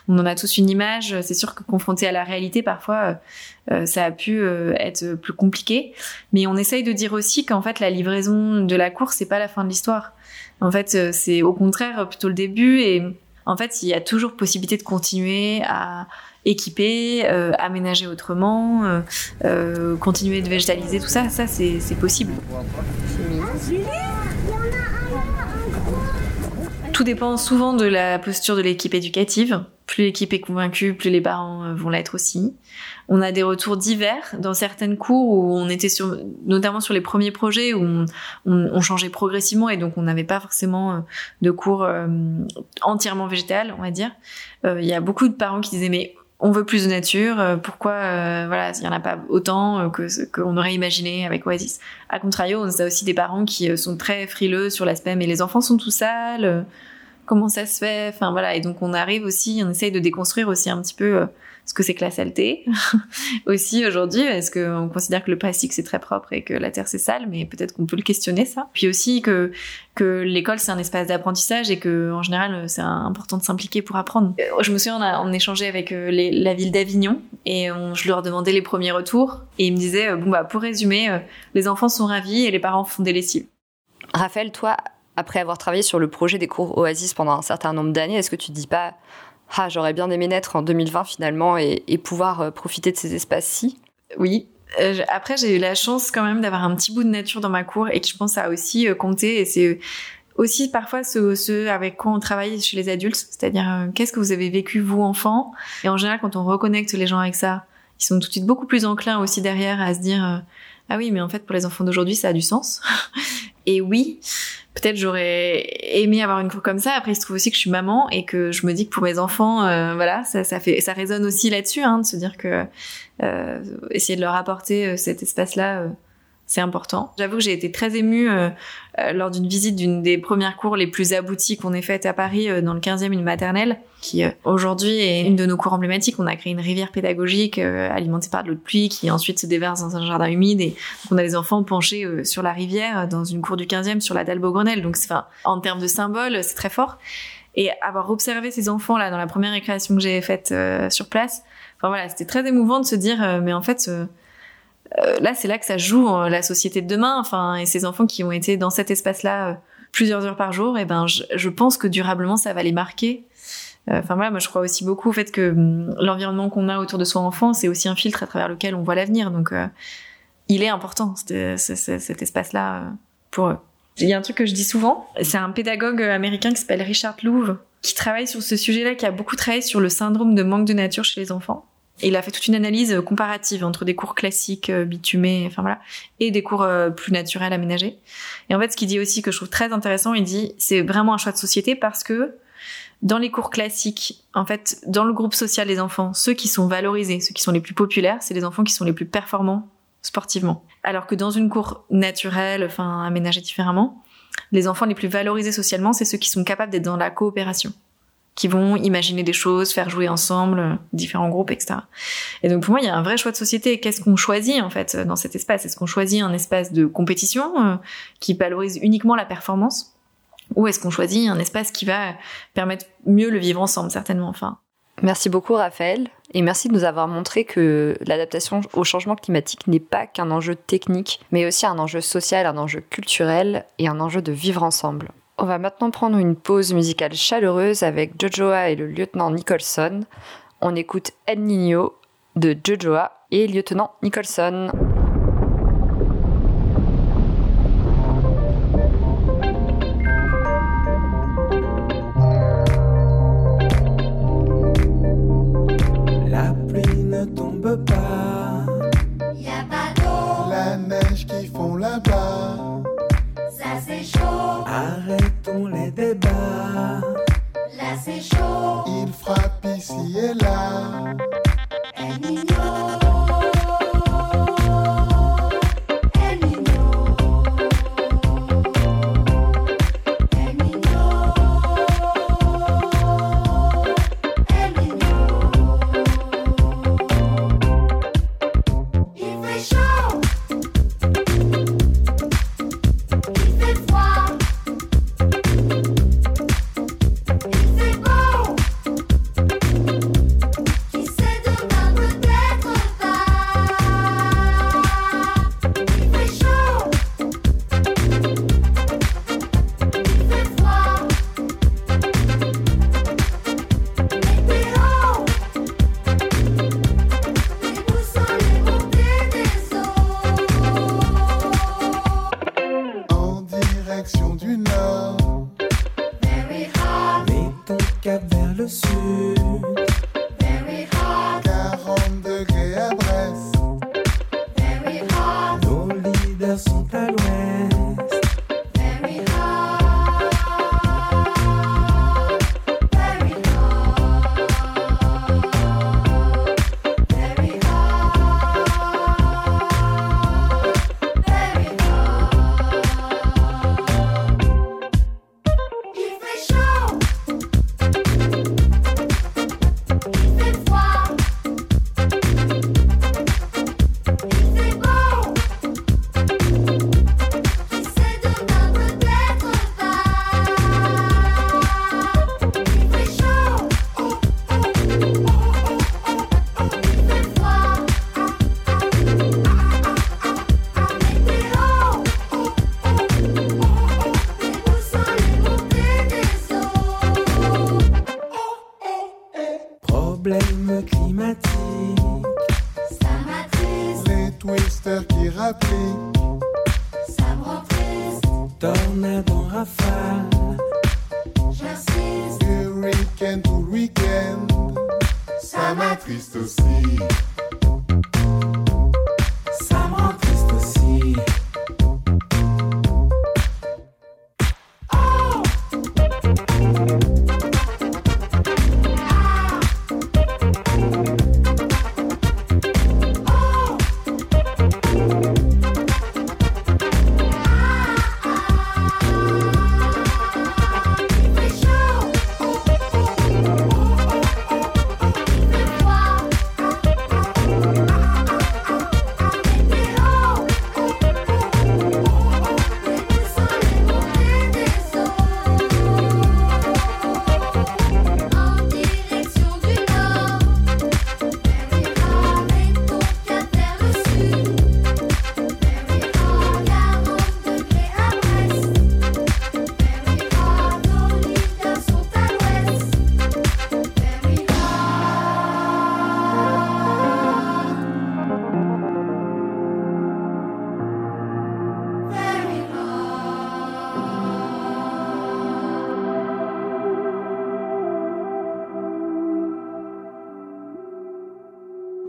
on en a tous une image. C'est sûr que confronté à la réalité, parfois, ça a pu être plus compliqué. Mais on essaye de dire aussi qu'en fait, la livraison de la cour, c'est pas la fin de l'histoire. En fait, c'est au contraire plutôt le début. Et en fait, il y a toujours possibilité de continuer à équiper, aménager autrement, continuer de végétaliser, tout ça, c'est possible. Tout dépend souvent de la posture de l'équipe éducative. Plus l'équipe est convaincue, plus les parents vont l'être aussi. On a des retours divers dans certaines cours où on était notamment sur les premiers projets où on changeait progressivement et donc on n'avait pas forcément de cours entièrement végétal, on va dire. Il y a beaucoup de parents qui disaient mais on veut plus de nature, pourquoi il y en a pas autant que ce qu'on aurait imaginé avec Oasis. À contrario, on a aussi des parents qui sont très frileux sur l'aspect mais les enfants sont tout sales. Comment ça se fait, et donc on arrive aussi, on essaye de déconstruire aussi un petit peu ce que c'est que la saleté aussi aujourd'hui, parce qu'on considère que le plastique c'est très propre et que la terre c'est sale, mais peut-être qu'on peut le questionner ça. Puis aussi que l'école c'est un espace d'apprentissage et que en général c'est important de s'impliquer pour apprendre. Je me souviens on échangeait avec la ville d'Avignon et je leur demandais les premiers retours et ils me disaient pour résumer, les enfants sont ravis et les parents font des lessives. Raphaëlle, toi, après avoir travaillé sur le projet des cours Oasis pendant un certain nombre d'années, est-ce que tu ne dis pas « Ah, j'aurais bien aimé naître en 2020 finalement et pouvoir profiter de ces espaces-ci » ? Oui. Après, j'ai eu la chance quand même d'avoir un petit bout de nature dans ma cour et que je pense à aussi compter. Et c'est aussi parfois ce avec quoi on travaille chez les adultes, c'est-à-dire qu'est-ce que vous avez vécu vous, enfant ? Et en général, quand on reconnecte les gens avec ça, ils sont tout de suite beaucoup plus enclins aussi derrière à se dire « Ah oui, mais en fait, pour les enfants d'aujourd'hui, ça a du sens. » Et oui, peut-être j'aurais aimé avoir une cour comme ça. Après, il se trouve aussi que je suis maman et que je me dis que pour mes enfants, ça résonne aussi là-dessus, de se dire que essayer de leur apporter cet espace-là, c'est important. J'avoue que j'ai été très émue lors d'une visite d'une des premières cours les plus abouties qu'on ait faites à Paris, dans le 15e, une maternelle, qui aujourd'hui est une de nos cours emblématiques. On a créé une rivière pédagogique alimentée par de l'eau de pluie qui ensuite se déverse dans un jardin humide et on a des enfants penchés sur la rivière dans une cour du 15e sur la dalle Beaugrenelle. Donc en termes de symbole, c'est très fort. Et avoir observé ces enfants-là dans la première récréation que j'ai faite sur place, c'était très émouvant de se dire mais en fait... là, c'est là que ça joue la société de demain. Et ces enfants qui ont été dans cet espace-là plusieurs heures par jour, je pense que durablement, ça va les marquer. Moi, je crois aussi beaucoup au fait que l'environnement qu'on a autour de soi enfant, c'est aussi un filtre à travers lequel on voit l'avenir. Donc, il est important, cet espace-là, pour eux. Il y a un truc que je dis souvent. C'est un pédagogue américain qui s'appelle Richard Louv, qui travaille sur ce sujet-là, qui a beaucoup travaillé sur le syndrome de manque de nature chez les enfants. Et il a fait toute une analyse comparative entre des cours classiques bitumés, et des cours plus naturels aménagés. Et en fait, ce qu'il dit aussi que je trouve très intéressant, il dit c'est vraiment un choix de société parce que dans les cours classiques, en fait, dans le groupe social des enfants, ceux qui sont valorisés, ceux qui sont les plus populaires, c'est les enfants qui sont les plus performants sportivement. Alors que dans une cour naturelle, aménagée différemment, les enfants les plus valorisés socialement, c'est ceux qui sont capables d'être dans la coopération, qui vont imaginer des choses, faire jouer ensemble, différents groupes, etc. Et donc pour moi, il y a un vrai choix de société. Qu'est-ce qu'on choisit en fait dans cet espace ? Est-ce qu'on choisit un espace de compétition qui valorise uniquement la performance ? Ou est-ce qu'on choisit un espace qui va permettre mieux le vivre ensemble, certainement. Merci beaucoup Raphaëlle, et merci de nous avoir montré que l'adaptation au changement climatique n'est pas qu'un enjeu technique, mais aussi un enjeu social, un enjeu culturel et un enjeu de vivre ensemble. On va maintenant prendre une pause musicale chaleureuse avec Djeuhdjoah et le lieutenant Nicholson. On écoute El Niño de Djeuhdjoah et lieutenant Nicholson. La pluie ne tombe pas. Y a pas d'eau. neige qui font là-bas. Ça c'est chaud. Arrêtons les débats. Là c'est chaud. Il frappe ici et là. El Niño.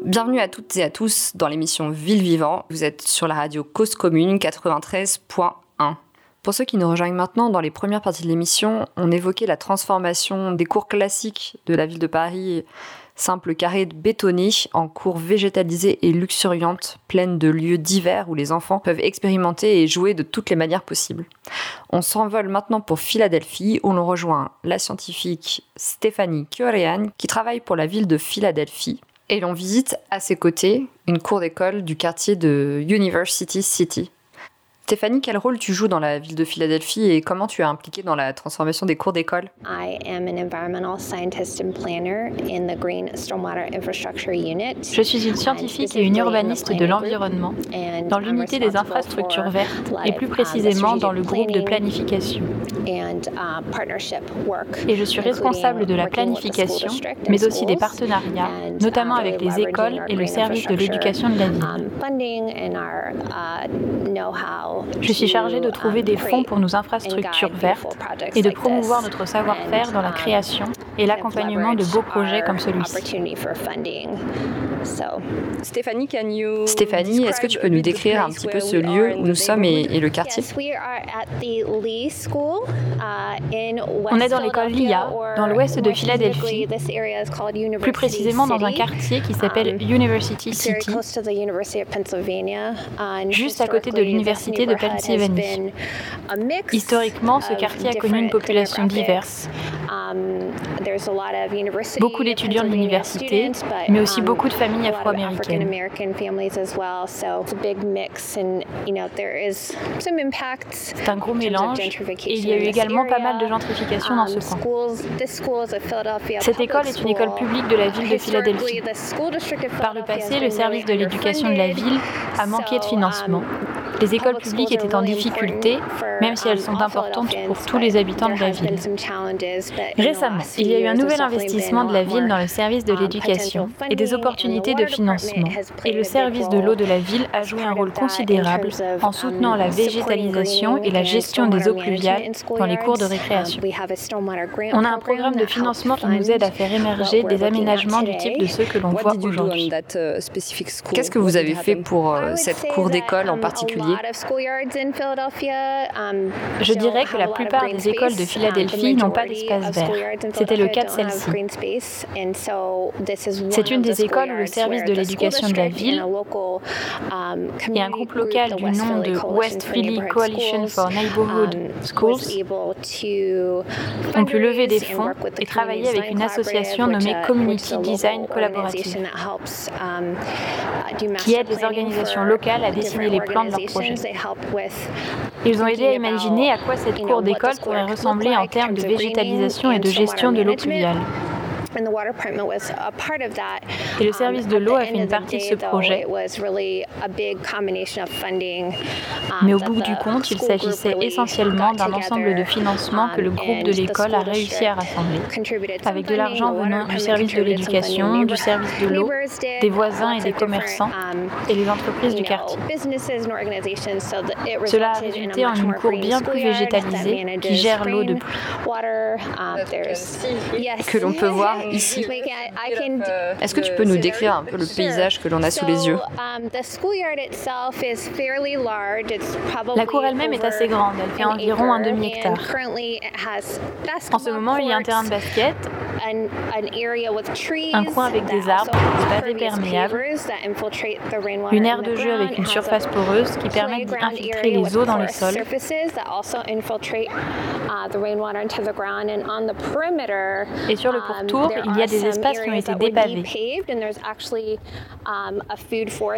Bienvenue à toutes et à tous dans l'émission Villes, Vivants. Vous êtes sur la radio Cause Commune 93.1. Pour ceux qui nous rejoignent maintenant, dans les premières parties de l'émission, on évoquait la transformation des cours classiques de la ville de Paris, simples carrés bétonnés, en cours végétalisées et luxuriantes, pleines de lieux divers où les enfants peuvent expérimenter et jouer de toutes les manières possibles. On s'envole maintenant pour Philadelphie, où l'on rejoint la scientifique Stéphanie Chiorean, qui travaille pour la ville de Philadelphie. Et l'on visite à ses côtés une cour d'école du quartier de University City. Stéphanie, quel rôle tu joues dans la ville de Philadelphie et comment tu es impliquée dans la transformation des cours d'école? Je suis une scientifique et une urbaniste de l'environnement dans l'unité des infrastructures vertes et plus précisément dans le groupe de planification. Et je suis responsable de la planification, mais aussi des partenariats, notamment avec les écoles et le service de l'éducation de la ville. Je suis chargée de trouver des fonds pour nos infrastructures vertes et de promouvoir notre savoir-faire dans la création et l'accompagnement de beaux projets comme celui-ci. Stéphanie, est-ce que tu peux nous décrire un petit peu ce lieu où nous sommes et le quartier? On est dans l'école LIA, dans l'ouest de Philadelphie, plus précisément dans un quartier qui s'appelle University City, juste à côté de l'Université de Pennsylvanie. Historiquement, ce quartier a connu une population diverse. Beaucoup d'étudiants de l'université, mais aussi beaucoup de familles afro-américaines. C'est un gros mélange et il y a eu également pas mal de gentrification dans ce coin. Cette école est une école publique de la ville de Philadelphie. Par le passé, le service de l'éducation de la ville a manqué de financement. Les écoles publiques étaient en difficulté, même si elles sont importantes pour tous les habitants de la ville. Récemment, il y a eu un nouvel investissement de la ville dans le service de l'éducation et des opportunités de financement. Et le service de l'eau de la ville a joué un rôle considérable en soutenant la végétalisation et la gestion des eaux pluviales dans les cours de récréation. On a un programme de financement qui nous aide à faire émerger des aménagements du type de ceux que l'on voit aujourd'hui. Qu'est-ce que vous avez fait pour cette cour d'école en particulier? Je dirais que la plupart des écoles de Philadelphie n'ont pas d'espace vert. C'était le cas de celle-ci. C'est une des écoles où le service de l'éducation de la ville et un groupe local du nom de West Philly Coalition for Neighborhood Schools ont pu lever des fonds et travailler avec une association nommée Community Design Collaborative qui aide les organisations locales à dessiner les plans de leurs projets. Ils ont aidé à imaginer à quoi cette cour d'école pourrait ressembler en termes de végétalisation et de gestion de l'eau pluviale. Et le service de l'eau a fait une partie de ce projet. Mais au bout du compte, il s'agissait essentiellement d'un ensemble de financements que le groupe de l'école a réussi à rassembler, avec de l'argent venant du service de l'éducation, du service de l'eau, des voisins et des commerçants, et les entreprises du quartier. Cela a résulté en une cour bien plus végétalisée qui gère l'eau de pluie, que l'on peut voir ici. Est-ce que tu peux nous décrire un peu le paysage que l'on a sous les yeux? La cour elle-même est assez grande, elle fait environ un demi-hectare. En ce moment, il y a un terrain de basket, un coin avec des arbres, des pavés perméables, une aire de jeu avec une surface poreuse qui permet d'infiltrer les eaux dans le sol. Et sur le pourtour, il y a des espaces qui ont été dépavés. Et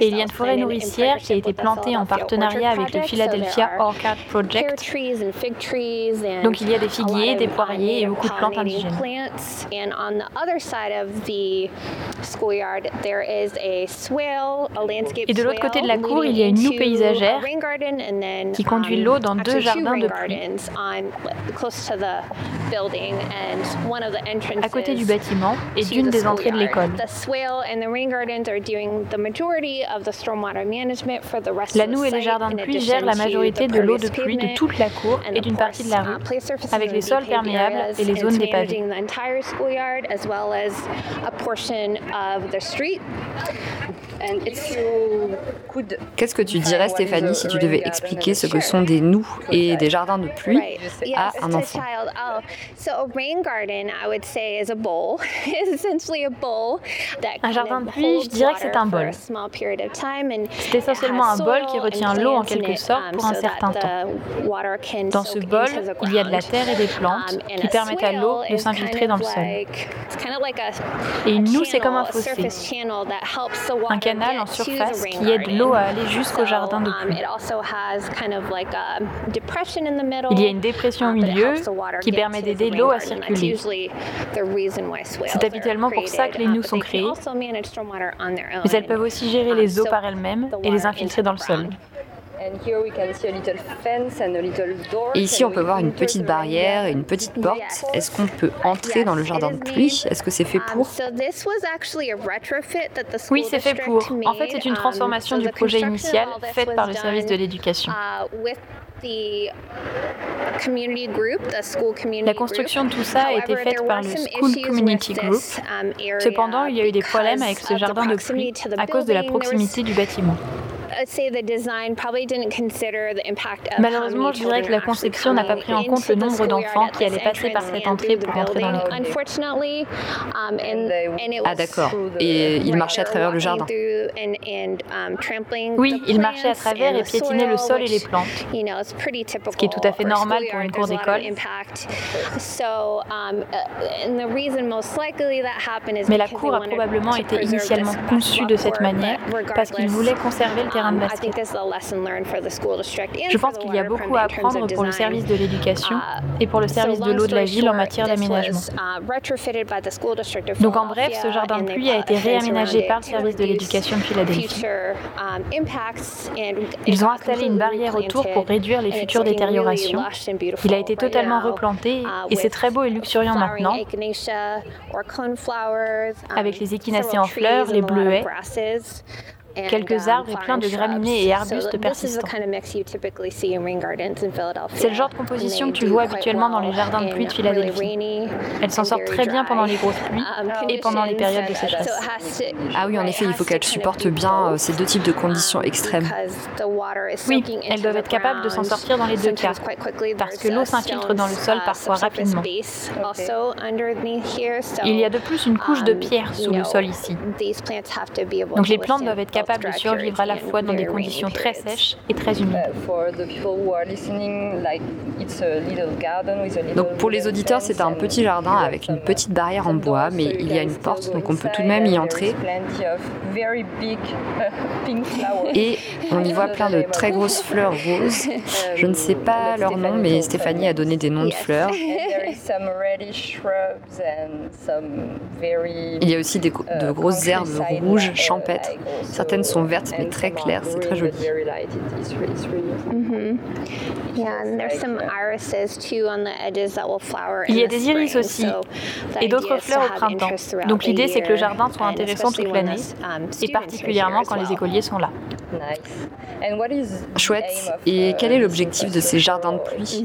il y a une forêt nourricière qui a été plantée en partenariat avec le Philadelphia Orchard Project. Donc il y a des figuiers, des poiriers et beaucoup de plantes indigènes. Et de l'autre côté de la cour, il y a une noue paysagère qui conduit l'eau dans deux jardins de pluie, à côté du bâtiment et d'une des entrées de l'école. La noue et les jardins de pluie gèrent la majorité de l'eau de pluie de toute la cour et d'une partie de la rue, avec les sols perméables et les zones dépavées. Qu'est-ce que tu dirais, Stéphanie, si tu devais expliquer ce que sont des noues et des jardins de pluie à un enfant? Un jardin de pluie, je dirais que c'est un bol. C'est essentiellement un bol qui retient l'eau en quelque sorte pour un certain temps. Dans ce bol, il y a de la terre et des plantes qui permettent à l'eau de s'infiltrer dans le sol. Et une noue, c'est comme un fossé, un canal en surface qui aide l'eau à aller jusqu'au jardin de pluie. Il y a une dépression au milieu qui permet d'aider l'eau à circuler. C'est habituellement pour ça que les noues sont créées, mais elles peuvent aussi gérer les eaux par elles-mêmes et les infiltrer dans le sol. Et ici, on peut voir une petite barrière et une petite porte. Est-ce qu'on peut entrer dans le jardin de pluie? Est-ce que c'est fait pour? Oui, c'est fait pour. En fait, c'est une transformation du projet initial faite par le service de l'éducation. La construction de tout ça a été faite par le School Community Group. Cependant, il y a eu des problèmes avec ce jardin de pluie à cause de la proximité du bâtiment. Malheureusement, je dirais que la conception n'a pas pris en compte le nombre d'enfants qui allaient passer par cette entrée pour rentrer dans l'école. Ah d'accord, et ils marchaient à travers le jardin. Oui, ils marchaient à travers et piétinaient le sol et les plantes, ce qui est tout à fait normal pour une cour d'école. Mais la cour a probablement été initialement conçue de cette manière parce qu'ils voulaient conserver le terrain. Je pense qu'il y a beaucoup à apprendre pour le service de l'éducation et pour le service de l'eau de la ville en matière d'aménagement. Donc en bref, ce jardin de pluie a été réaménagé par le service de l'éducation de Philadelphie. Ils ont installé une barrière autour pour réduire les futures détériorations. Il a été totalement replanté et c'est très beau et luxuriant maintenant, avec les échinacées en fleurs, les bleuets, quelques arbres et plein de graminées et arbustes persistants. C'est le genre de composition que tu vois habituellement dans les jardins de pluie de Philadelphie. Elles s'en sortent très bien pendant les grosses pluies et pendant les périodes de sécheresse. Ah oui, en effet, il faut qu'elles supportent bien ces deux types de conditions extrêmes. Oui, elles doivent être capables de s'en sortir dans les deux cas, parce que l'eau s'infiltre dans le sol parfois rapidement. Il y a de plus une couche de pierre sous le sol ici. Donc les plantes doivent être capables de survivre à la fois dans des conditions très sèches et très humides. Donc pour les auditeurs, c'est un petit jardin avec une petite barrière en bois, mais il y a une porte, donc on peut tout de même y entrer. Et on y voit plein de très grosses fleurs roses. Je ne sais pas leur nom, mais Stéphanie a donné des noms de fleurs. Il y a aussi de grosses herbes rouges, champêtres. Certaines sont vertes, mais très claires, c'est très joli. Il y a des iris aussi, et d'autres fleurs au printemps. Donc l'idée, c'est que le jardin soit intéressant toute l'année, et particulièrement quand les écoliers sont là. Chouette. Et quel est l'objectif de ces jardins de pluie?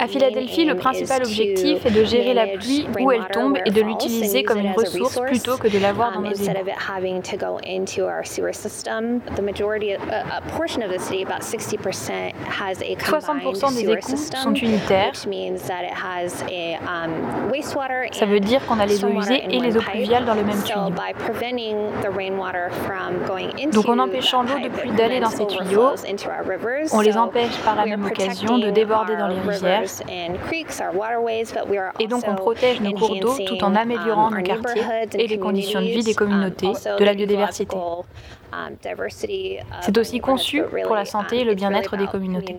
À Philadelphie, le principal objectif est de gérer la pluie où elle tombe et de l'utiliser comme une ressource plutôt que de l'avoir dans nos égouts. « 60% des égouts sont unitaires. Ça veut dire qu'on a les eaux usées et les eaux pluviales dans le même tuyau. Donc en empêchant l'eau de pluie d'aller dans ces tuyaux, on les empêche par la même occasion de déborder dans les rivières. Et donc on protège nos cours d'eau tout en améliorant nos quartiers et les conditions de vie des communautés, de la biodiversité. C'est aussi conçu pour la santé et le bien-être des communautés.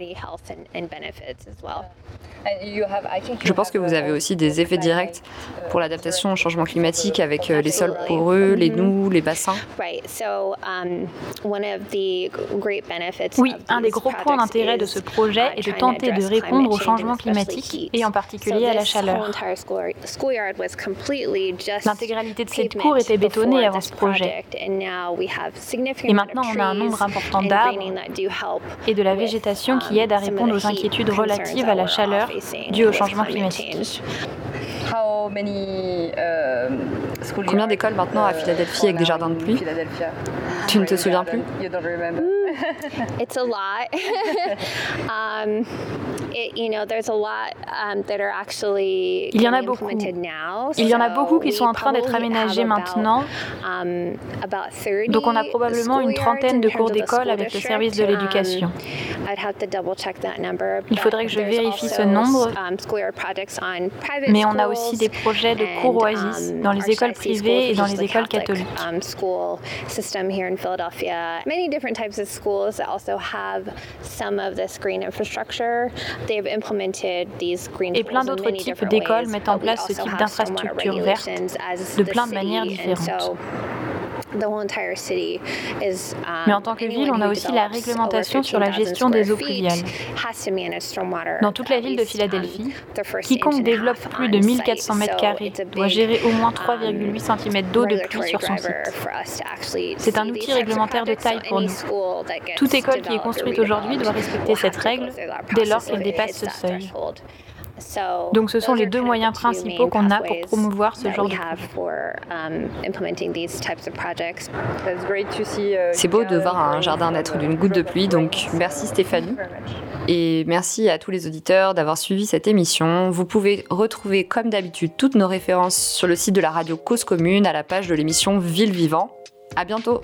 Je pense que vous avez aussi des effets directs pour l'adaptation au changement climatique avec les sols poreux, les noues, les bassins. Oui, un des gros points d'intérêt de ce projet est de tenter de répondre au changement climatique et en particulier à la chaleur. L'intégralité de cette cour était bétonnée avant ce projet. Et maintenant, on a un nombre important d'arbres et de la végétation qui aide à répondre aux inquiétudes relatives à la chaleur due au changement climatique. Combien d'écoles maintenant à Philadelphie avec des jardins de pluie? Tu ne te souviens plus? Il y en a beaucoup. Il y en a beaucoup qui sont en train d'être aménagés maintenant. Donc on a probablement une trentaine de cours d'école avec le service de l'éducation. Il faudrait que je vérifie ce nombre. Mais on a aussi des projets de cours Oasis dans les écoles privées et dans les écoles catholiques. Et plein d'autres types d'écoles mettent en place ce type d'infrastructures vertes de plein de manières différentes. Mais en tant que ville, on a aussi la réglementation sur la gestion des eaux pluviales. Dans toute la ville de Philadelphie, quiconque développe plus de 1400 m² doit gérer au moins 3,8 cm d'eau de pluie sur son site. C'est un outil réglementaire de taille pour nous. Toute école qui est construite aujourd'hui doit respecter cette règle dès lors qu'elle dépasse ce seuil. Donc ce sont les deux moyens principaux qu'on a pour promouvoir ce genre de projet. C'est beau de voir un jardin naître d'une goutte de pluie, donc merci Stéphanie. Et merci à tous les auditeurs d'avoir suivi cette émission. Vous pouvez retrouver comme d'habitude toutes nos références sur le site de la radio Cause Commune à la page de l'émission Villes, Vivants. À bientôt.